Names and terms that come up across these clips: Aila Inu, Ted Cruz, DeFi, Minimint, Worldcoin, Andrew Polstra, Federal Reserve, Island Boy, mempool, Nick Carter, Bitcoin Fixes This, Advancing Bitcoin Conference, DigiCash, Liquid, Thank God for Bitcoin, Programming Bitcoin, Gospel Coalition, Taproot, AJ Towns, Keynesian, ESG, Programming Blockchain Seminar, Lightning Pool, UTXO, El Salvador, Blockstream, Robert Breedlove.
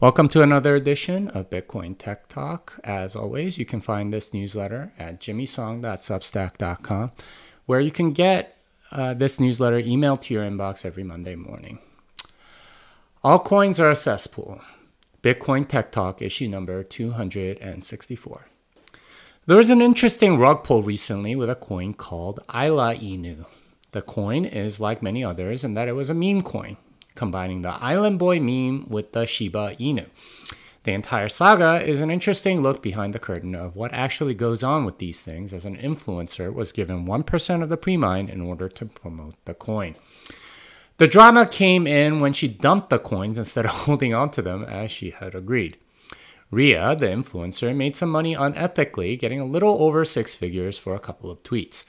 Welcome to another edition of Bitcoin Tech Talk. As always, you can find this newsletter at jimmysong.substack.com, where you can get this newsletter emailed to your inbox every Monday morning. All coins are a cesspool. Bitcoin Tech Talk, issue number 264. There was an interesting rug pull recently with a coin called Aila Inu. The coin is like many others in that it was a meme coin, combining the Island Boy meme with the Shiba Inu. The entire saga is an interesting look behind the curtain of what actually goes on with these things, as an influencer was given 1% of the pre-mine in order to promote the coin. The drama came in when she dumped the coins instead of holding on to them as she had agreed. Rhea, the influencer, made some money unethically, getting a little over six figures for a couple of tweets.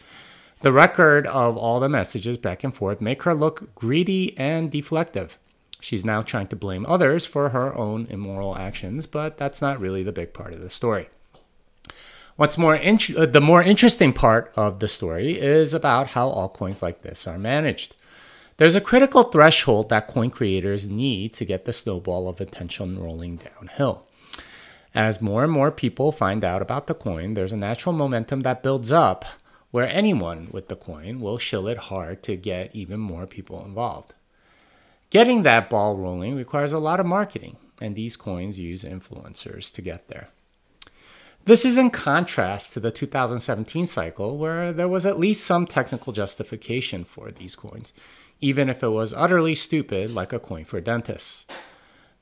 The record of all the messages back and forth make her look greedy and deflective. She's now trying to blame others for her own immoral actions, but that's not really the big part of the story. What's the more interesting part of the story is about how altcoins like this are managed. There's a critical threshold that coin creators need to get the snowball of attention rolling downhill. As more and more people find out about the coin, there's a natural momentum that builds up, where anyone with the coin will shill it hard to get even more people involved. Getting that ball rolling requires a lot of marketing, and these coins use influencers to get there. This is in contrast to the 2017 cycle, where there was at least some technical justification for these coins, even if it was utterly stupid, like a coin for dentists.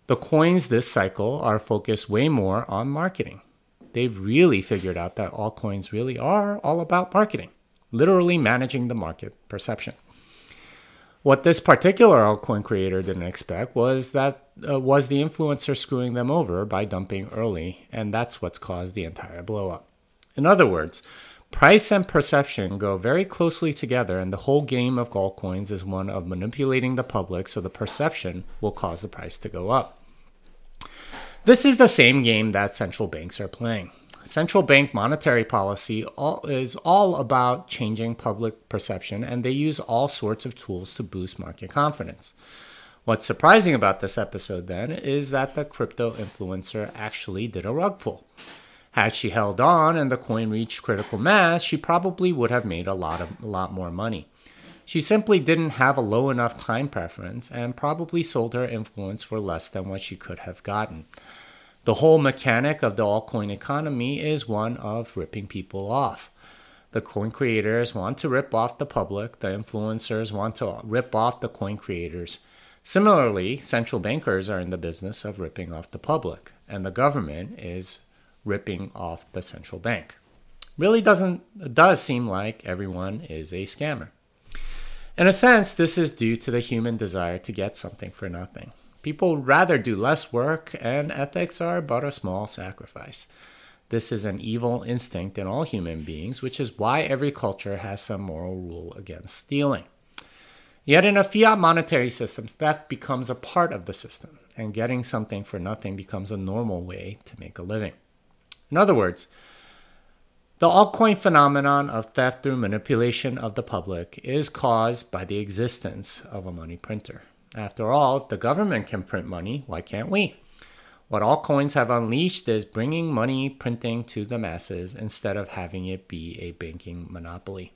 The coins this cycle are focused way more on marketing. They've really figured out that altcoins really are all about marketing, literally managing the market perception. What this particular altcoin creator didn't expect was that was the influencer screwing them over by dumping early, and that's what's caused the entire blow up. In other words, price and perception go very closely together, and the whole game of altcoins is one of manipulating the public so the perception will cause the price to go up. This is the same game that central banks are playing. Central bank monetary policy is all about changing public perception, and they use all sorts of tools to boost market confidence. What's surprising about this episode, then, is that the crypto influencer actually did a rug pull. Had she held on and the coin reached critical mass, she probably would have made a lot more money. She simply didn't have a low enough time preference and probably sold her influence for less than what she could have gotten. The whole mechanic of the altcoin economy is one of ripping people off. The coin creators want to rip off the public. The influencers want to rip off the coin creators. Similarly, central bankers are in the business of ripping off the public, and the government is ripping off the central bank. Really does seem like everyone is a scammer. In a sense, this is due to the human desire to get something for nothing. People rather do less work, and ethics are but a small sacrifice. This is an evil instinct in all human beings, which is why every culture has some moral rule against stealing. Yet in a fiat monetary system, theft becomes a part of the system, and getting something for nothing becomes a normal way to make a living. In other words, the altcoin phenomenon of theft through manipulation of the public is caused by the existence of a money printer. After all, if the government can print money, why can't we? What altcoins have unleashed is bringing money printing to the masses instead of having it be a banking monopoly.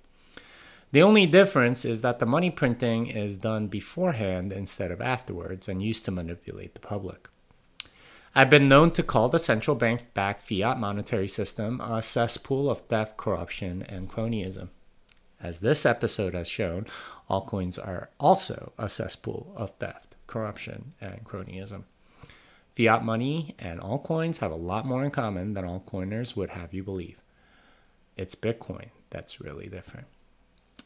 The only difference is that the money printing is done beforehand instead of afterwards and used to manipulate the public. I've been known to call the central bank-backed fiat monetary system a cesspool of theft, corruption, and cronyism. As this episode has shown, altcoins are also a cesspool of theft, corruption, and cronyism. Fiat money and altcoins have a lot more in common than altcoiners would have you believe. It's Bitcoin that's really different.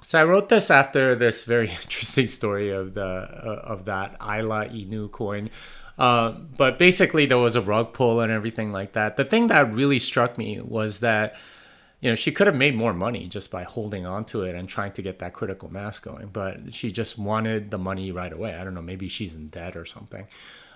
So I wrote this after this very interesting story of that Aila Inu coin. But basically there was a rug pull and everything like that. The thing that really struck me was that, she could have made more money just by holding on to it and trying to get that critical mass going, but she just wanted the money right away. I don't know, maybe she's in debt or something.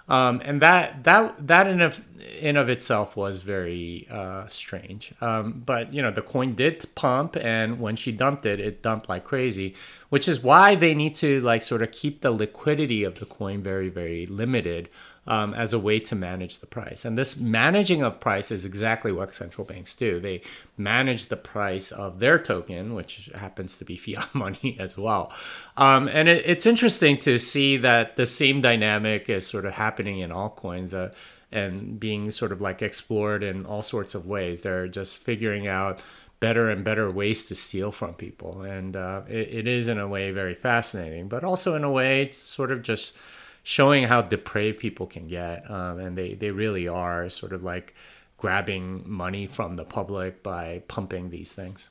And that in of itself was very strange. But, the coin did pump, and when she dumped it, it dumped like crazy, which is why they need to sort of keep the liquidity of the coin very, very limited as a way to manage the price. And this managing of price is exactly what central banks do. They manage the price of their token, which happens to be fiat money as well. And it's interesting to see that the same dynamic is sort of happening in altcoins and being sort of like explored in all sorts of ways. They're just figuring out better and better ways to steal from people. And it is in a way very fascinating, but also in a way it's sort of just showing how depraved people can get. And they really are sort of like grabbing money from the public by pumping these things.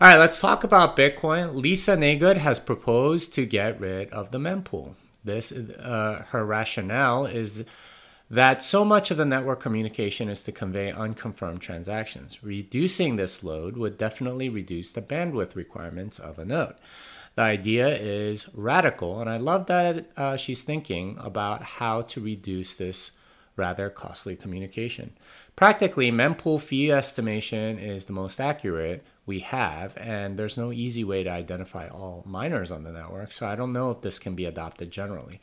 All right, let's talk about Bitcoin. Lisa Neagut has proposed to get rid of the mempool. This her rationale is that so much of the network communication is to convey unconfirmed transactions. Reducing this load would definitely reduce the bandwidth requirements of a node. The idea is radical, and I love that she's thinking about how to reduce this rather costly communication. Practically, mempool fee estimation is the most accurate we have, and there's no easy way to identify all miners on the network, so I don't know if this can be adopted generally.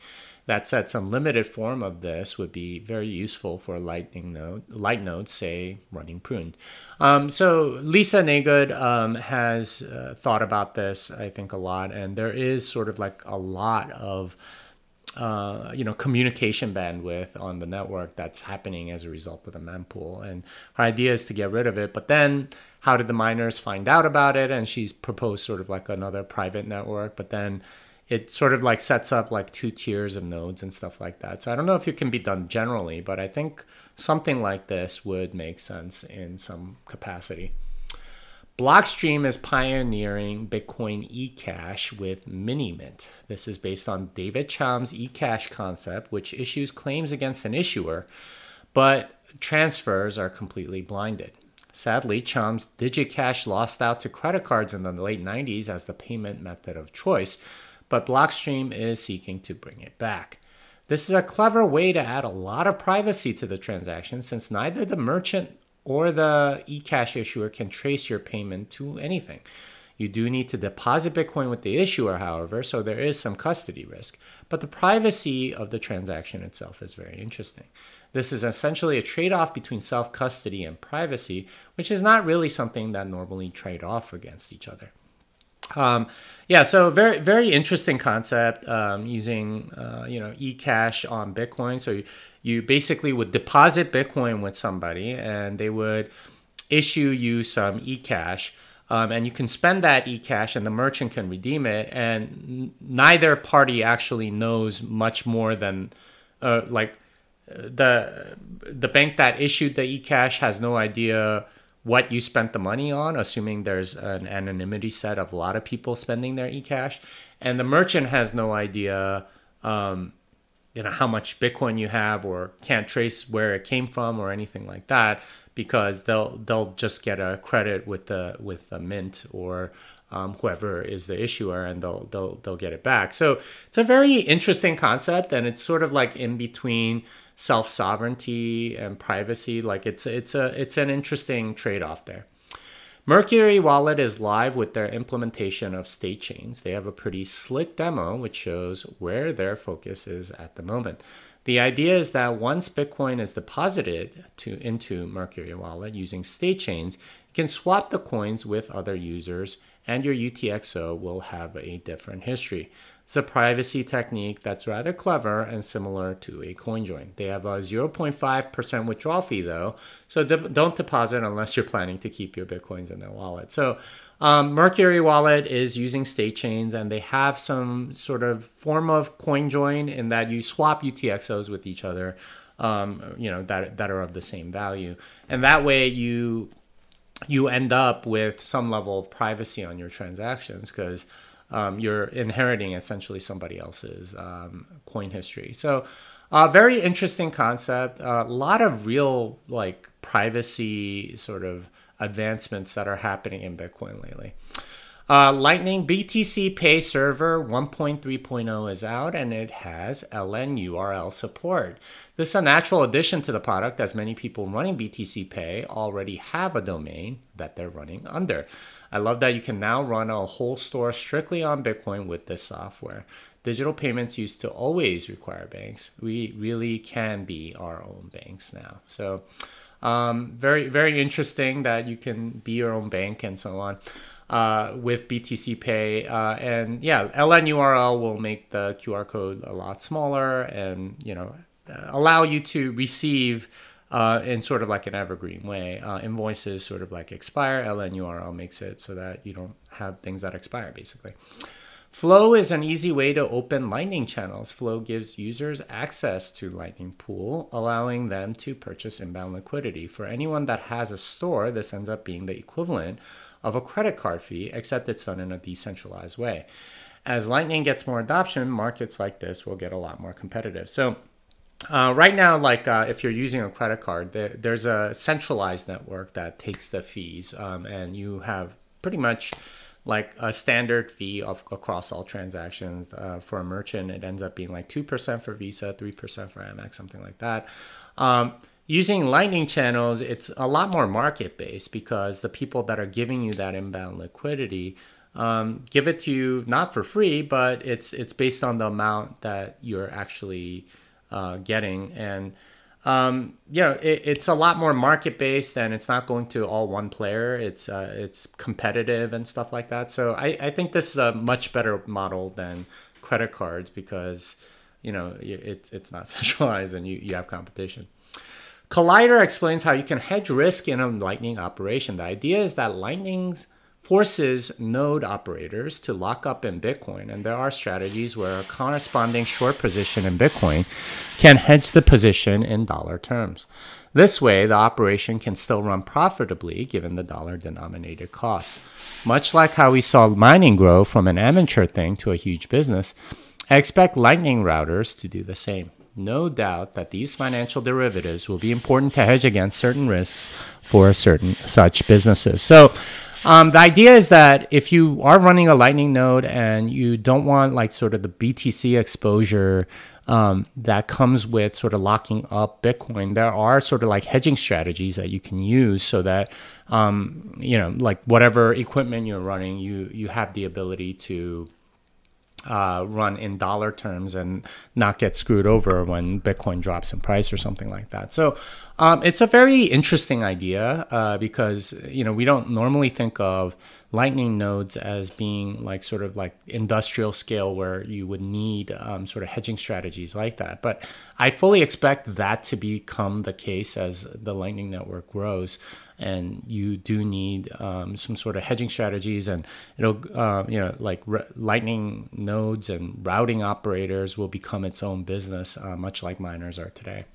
That said, some limited form of this would be very useful for a lightning node, light nodes, say, running pruned. So Lisa Neagut has thought about this, I think, a lot, and there is sort of like a lot of communication bandwidth on the network that's happening as a result of the mempool. And her idea is to get rid of it. But then how did the miners find out about it? And she's proposed sort of like another private network, but then it sort of like sets up like two tiers of nodes and stuff like that. So I don't know if it can be done generally, but I think something like this would make sense in some capacity. Blockstream is pioneering Bitcoin eCash with Minimint. This is based on David Chaum's eCash concept, which issues claims against an issuer, but transfers are completely blinded. Sadly, Chaum's DigiCash lost out to credit cards in the late 90s as the payment method of choice, but Blockstream is seeking to bring it back. This is a clever way to add a lot of privacy to the transaction, since neither the merchant or the eCash issuer can trace your payment to anything. You do need to deposit Bitcoin with the issuer, however, so there is some custody risk. But the privacy of the transaction itself is very interesting. This is essentially a trade-off between self-custody and privacy, which is not really something that normally trade off against each other. So very, very interesting concept, using, eCash on Bitcoin. So you basically would deposit Bitcoin with somebody and they would issue you some eCash, and you can spend that eCash and the merchant can redeem it. And neither party actually knows much more than, the bank that issued the eCash has no idea what you spent the money on, assuming there's an anonymity set of a lot of people spending their eCash. And the merchant has no idea how much Bitcoin you have, or can't trace where it came from or anything like that, because they'll just get a credit with the mint or whoever is the issuer, and they'll get it back. So it's a very interesting concept, and it's sort of like in between self-sovereignty and privacy. Like it's an interesting trade-off there. Mercury Wallet is live with their implementation of state chains. They have a pretty slick demo which shows where their focus is at the moment. The idea is that once Bitcoin is deposited into Mercury Wallet using state chains, you can swap the coins with other users, and your UTXO will have a different history. It's a privacy technique that's rather clever and similar to a coin join. They have a 0.5% withdrawal fee though, so don't deposit unless you're planning to keep your Bitcoins in their wallet. So Mercury Wallet is using state chains, and they have some sort of form of coin join in that you swap UTXOs with each other, that are of the same value, and that way you end up with some level of privacy on your transactions, because you're inheriting essentially somebody else's coin history. So very interesting concept. A lot of real like privacy sort of advancements that are happening in Bitcoin lately. Lightning BTC Pay Server 1.3.0 is out, and it has LNURL support. This is a natural addition to the product, as many people running BTC Pay already have a domain that they're running under. I love that you can now run a whole store strictly on Bitcoin with this software. digital payments used to always require banks. We really can be our own banks now. So very, very interesting that you can be your own bank and so on with BTC Pay. And yeah, LNURL will make the QR code a lot smaller and, you know, allow you to receive in sort of like an evergreen way. Invoices sort of like expire. LNURL makes it so that you don't have things that expire, basically. Flow is an easy way to open Lightning channels. Flow gives users access to Lightning Pool, allowing them to purchase inbound liquidity. For anyone that has a store, this ends up being the equivalent of a credit card fee, except it's done in a decentralized way. As Lightning gets more adoption, markets like this will get a lot more competitive. So right now, like if you're using a credit card, there's a centralized network that takes the fees, and you have pretty much like a standard fee across all transactions. For a merchant, it ends up being like 2% for Visa, 3% for Amex, something like that. Using Lightning channels, it's a lot more market-based because the people that are giving you that inbound liquidity give it to you not for free, but it's based on the amount that you're actually getting. And you know, it's a lot more market-based, and it's not going to all one player. It's competitive and stuff like that. So I think this is a much better model than credit cards because, you know, it's not centralized and you have competition. Collider explains how you can hedge risk in a Lightning operation. The idea is that Lightning forces node operators to lock up in Bitcoin, and there are strategies where a corresponding short position in Bitcoin can hedge the position in dollar terms. This way, the operation can still run profitably given the dollar-denominated costs. Much like how we saw mining grow from an amateur thing to a huge business, I expect Lightning routers to do the same. No doubt that these financial derivatives will be important to hedge against certain risks for certain such businesses. So the idea is that if you are running a Lightning node and you don't want like sort of the BTC exposure that comes with sort of locking up Bitcoin, there are sort of like hedging strategies that you can use so that, you know, like whatever equipment you're running, you have the ability to run in dollar terms and not get screwed over when Bitcoin drops in price or something like that. So it's a very interesting idea because, you know, we don't normally think of Lightning nodes as being like sort of like industrial scale where you would need sort of hedging strategies like that. But I fully expect that to become the case as the Lightning network grows. And you do need some sort of hedging strategies, and it'll, you know, like Lightning nodes and routing operators will become its own business, much like miners are today.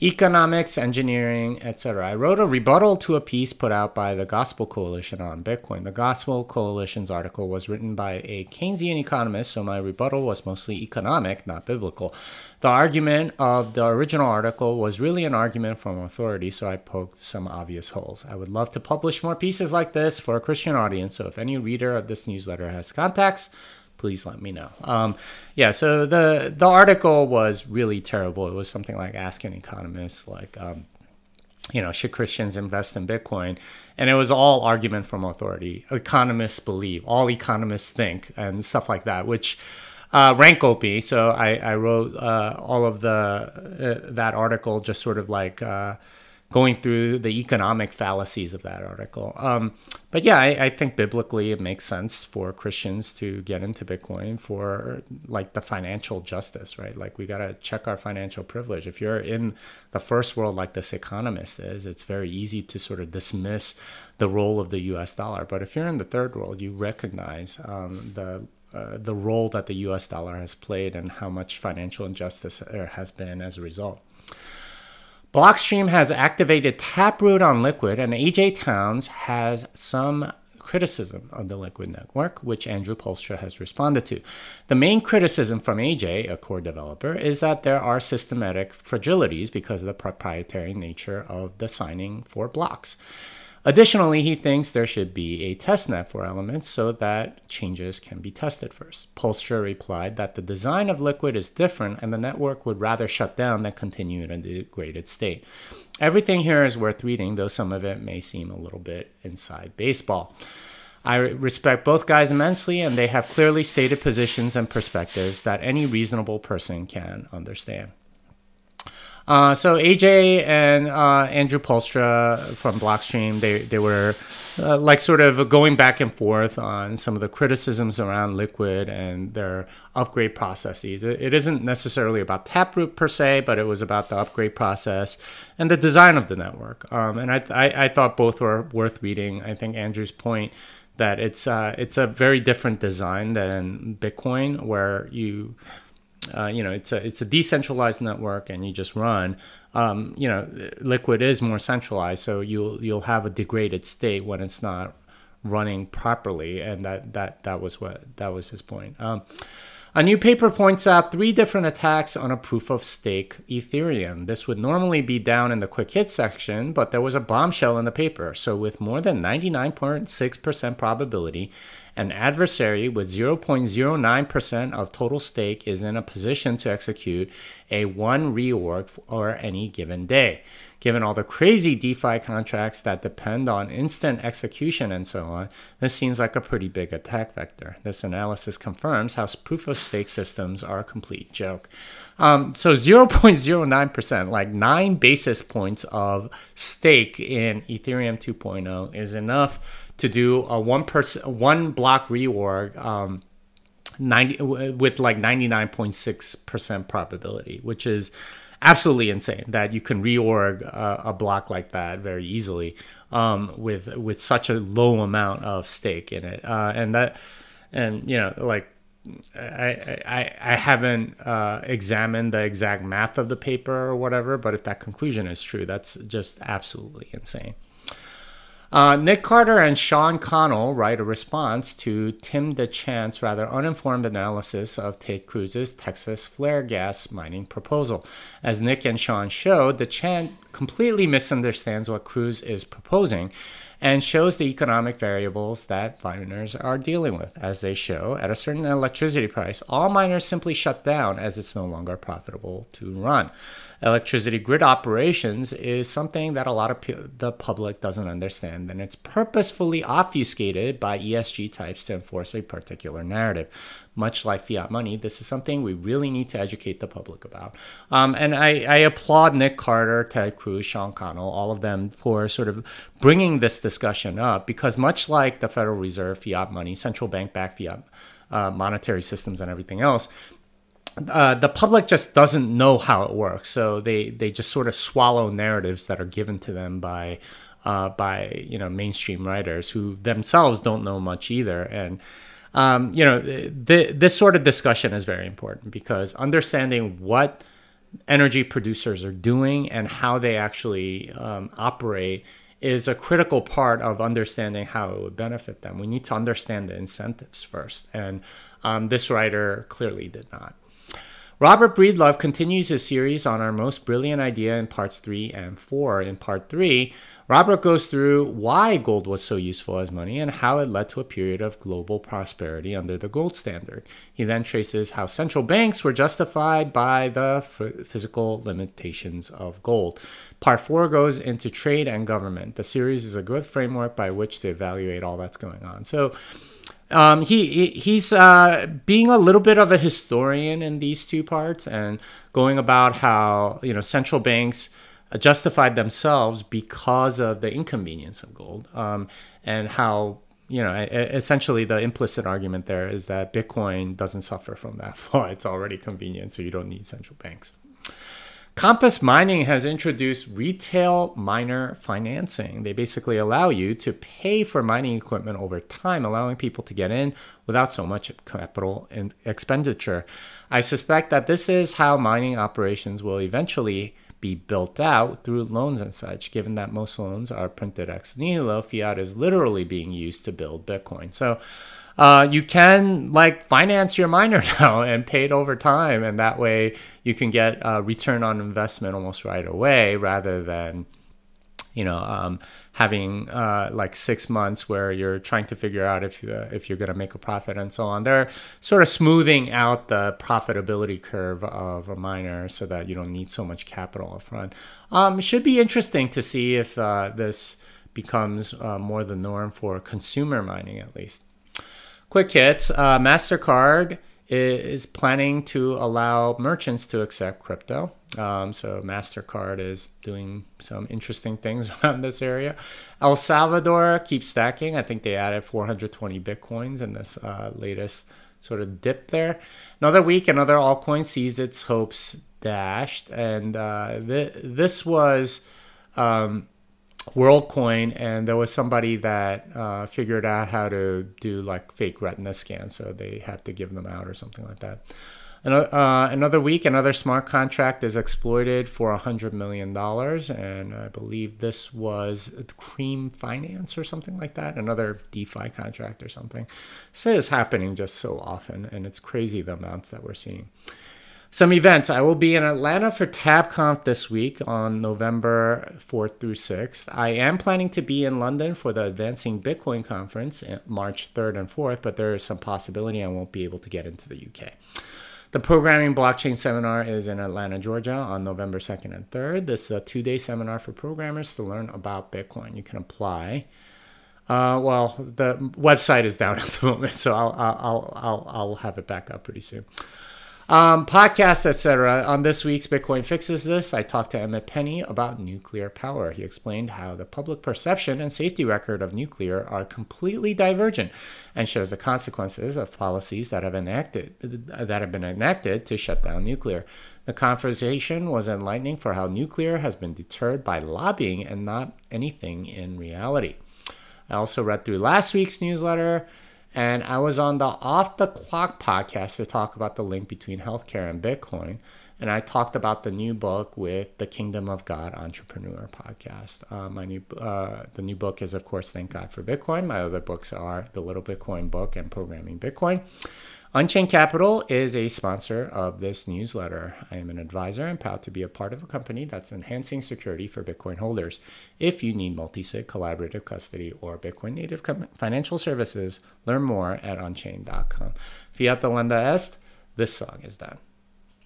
Economics, engineering, etc. I wrote a rebuttal to a piece put out by the Gospel Coalition on Bitcoin. The Gospel Coalition's article was written by a Keynesian economist, so my rebuttal was mostly economic, not biblical. The argument of the original article was really an argument from authority, so I poked some obvious holes. I would love to publish more pieces like this for a Christian audience, so if any reader of this newsletter has contacts, please let me know. Yeah, so the article was really terrible. It was something like Ask an Economist, like, you know, should Christians invest in Bitcoin? And it was all argument from authority. Economists believe, all economists think, and stuff like that, which rankled me. So I wrote all of the that article, just sort of like going through the economic fallacies of that article. But yeah, I think biblically it makes sense for Christians to get into Bitcoin for like the financial justice, right? Like we got to check our financial privilege. If you're in the first world like this economist is, it's very easy to sort of dismiss the role of the US dollar. But if you're in the third world, you recognize the role that the US dollar has played and how much financial injustice there has been as a result. Blockstream has activated Taproot on Liquid, and AJ Towns has some criticism of the Liquid network, which Andrew Polstra has responded to. The main criticism from AJ, a core developer, is that there are systematic fragilities because of the proprietary nature of the signing for blocks. Additionally, he thinks there should be a testnet for elements so that changes can be tested first. Polstra replied that the design of Liquid is different and the network would rather shut down than continue in a degraded state. Everything here is worth reading, though some of it may seem a little bit inside baseball. I respect both guys immensely, and they have clearly stated positions and perspectives that any reasonable person can understand. So AJ and Andrew Polstra from Blockstream, they were like sort of going back and forth on some of the criticisms around Liquid and their upgrade processes. It isn't necessarily about Taproot per se, but it was about the upgrade process and the design of the network. And I thought both were worth reading. I think Andrew's point that it's a very different design than Bitcoin, where it's a decentralized network and you just run. Liquid is more centralized, so you'll have a degraded state when it's not running properly, and that was his point. A new paper points out 3 different attacks on a proof of stake Ethereum. This would normally be down in the quick hit section, but there was a bombshell in the paper. So with more than 99.6% probability, an adversary with 0.09% of total stake is in a position to execute a 1 reorg for any given day. Given all the crazy DeFi contracts that depend on instant execution and so on, this seems like a pretty big attack vector. This analysis confirms how proof-of-stake systems are a complete joke. So 0.09%, like 9 basis points of stake in Ethereum 2.0 is enough to do a one block reorg with like 99.6% probability, which is absolutely insane that you can reorg a block like that very easily with such a low amount of stake in it. I haven't examined the exact math of the paper or whatever, but if that conclusion is true, that's just absolutely insane. Nick Carter and Sean Connell write a response to Tim DeChant's rather uninformed analysis of Ted Cruz's Texas flare gas mining proposal. As Nick and Sean show, DeChant completely misunderstands what Cruz is proposing and shows the economic variables that miners are dealing with. As they show, at a certain electricity price, all miners simply shut down as it's no longer profitable to run. Electricity grid operations is something that a lot of the public doesn't understand, and it's purposefully obfuscated by ESG types to enforce a particular narrative. Much like fiat money, this is something we really need to educate the public about. And I applaud Nick Carter, Ted Cruz, Sean Connell, all of them for sort of bringing this discussion up, because much like the Federal Reserve, fiat money, central bank-backed fiat monetary systems and everything else, the public just doesn't know how it works. So they just sort of swallow narratives that are given to them by mainstream writers who themselves don't know much either. And this sort of discussion is very important, because understanding what energy producers are doing and how they actually operate is a critical part of understanding how it would benefit them. We need to understand the incentives first, and this writer clearly did not. Robert Breedlove continues his series on our most brilliant idea in parts 3 and 4. In part 3, Robert goes through why gold was so useful as money and how it led to a period of global prosperity under the gold standard. He then traces how central banks were justified by the physical limitations of gold. Part 4 goes into trade and government. The series is a good framework by which to evaluate all that's going on. So he's being a little bit of a historian in these 2 parts, and going about how central banks justified themselves because of the inconvenience of gold, and how essentially the implicit argument there is that Bitcoin doesn't suffer from that flaw. It's already convenient, so you don't need central banks. Compass Mining has introduced retail miner financing. They basically allow you to pay for mining equipment over time, allowing people to get in without so much capital and expenditure. I suspect that this is how mining operations will eventually be built out through loans and such, given that most loans are printed ex nihilo. Fiat is literally being used to build Bitcoin. So you can finance your miner now and pay it over time, and that way you can get a return on investment almost right away, rather than having 6 months where you're trying to figure out if you're going to make a profit and so on. They're sort of smoothing out the profitability curve of a miner so that you don't need so much capital up front. It should be interesting to see if this becomes more the norm for consumer mining, at least. Quick hits. MasterCard is planning to allow merchants to accept crypto. So MasterCard is doing some interesting things around this area. El Salvador keeps stacking. I think they added 420 Bitcoins in this latest sort of dip there. Another week, another altcoin sees its hopes dashed. And this was Worldcoin, and there was somebody that figured out how to do like fake retina scans, so they had to give them out or something like that. Another week, another smart contract is exploited for $100 million, and I believe this was Cream Finance or something like that, another DeFi contract or something. So it's happening just so often, and it's crazy the amounts that we're seeing. Some events. I will be in Atlanta for TabConf this week on November 4th through 6th. I am planning to be in London for the Advancing Bitcoin Conference March 3rd and 4th, but there is some possibility I won't be able to get into the UK. The Programming Blockchain Seminar is in Atlanta, Georgia on November 2nd and 3rd. This is a two-day seminar for programmers to learn about Bitcoin. You can apply. Well, the website is down at the moment, so I'll have it back up pretty soon. Podcasts, etc. On this week's Bitcoin Fixes This, I talked to Emmett Penny about nuclear power. He explained how the public perception and safety record of nuclear are completely divergent, and shows the consequences of policies that have been enacted to shut down nuclear. The conversation was enlightening for how nuclear has been deterred by lobbying and not anything in reality. I also read through last week's newsletter. And I was on the Off the Clock podcast to talk about the link between healthcare and Bitcoin. And I talked about the new book with the Kingdom of God Entrepreneur podcast. The new book is, of course, Thank God for Bitcoin. My other books are The Little Bitcoin Book and Programming Bitcoin. Unchained Capital is a sponsor of this newsletter. I am an advisor and proud to be a part of a company that's enhancing security for Bitcoin holders. If you need multi-sig, collaborative custody, or Bitcoin native financial services, learn more at unchained.com. Fiat delenda est, this song is done.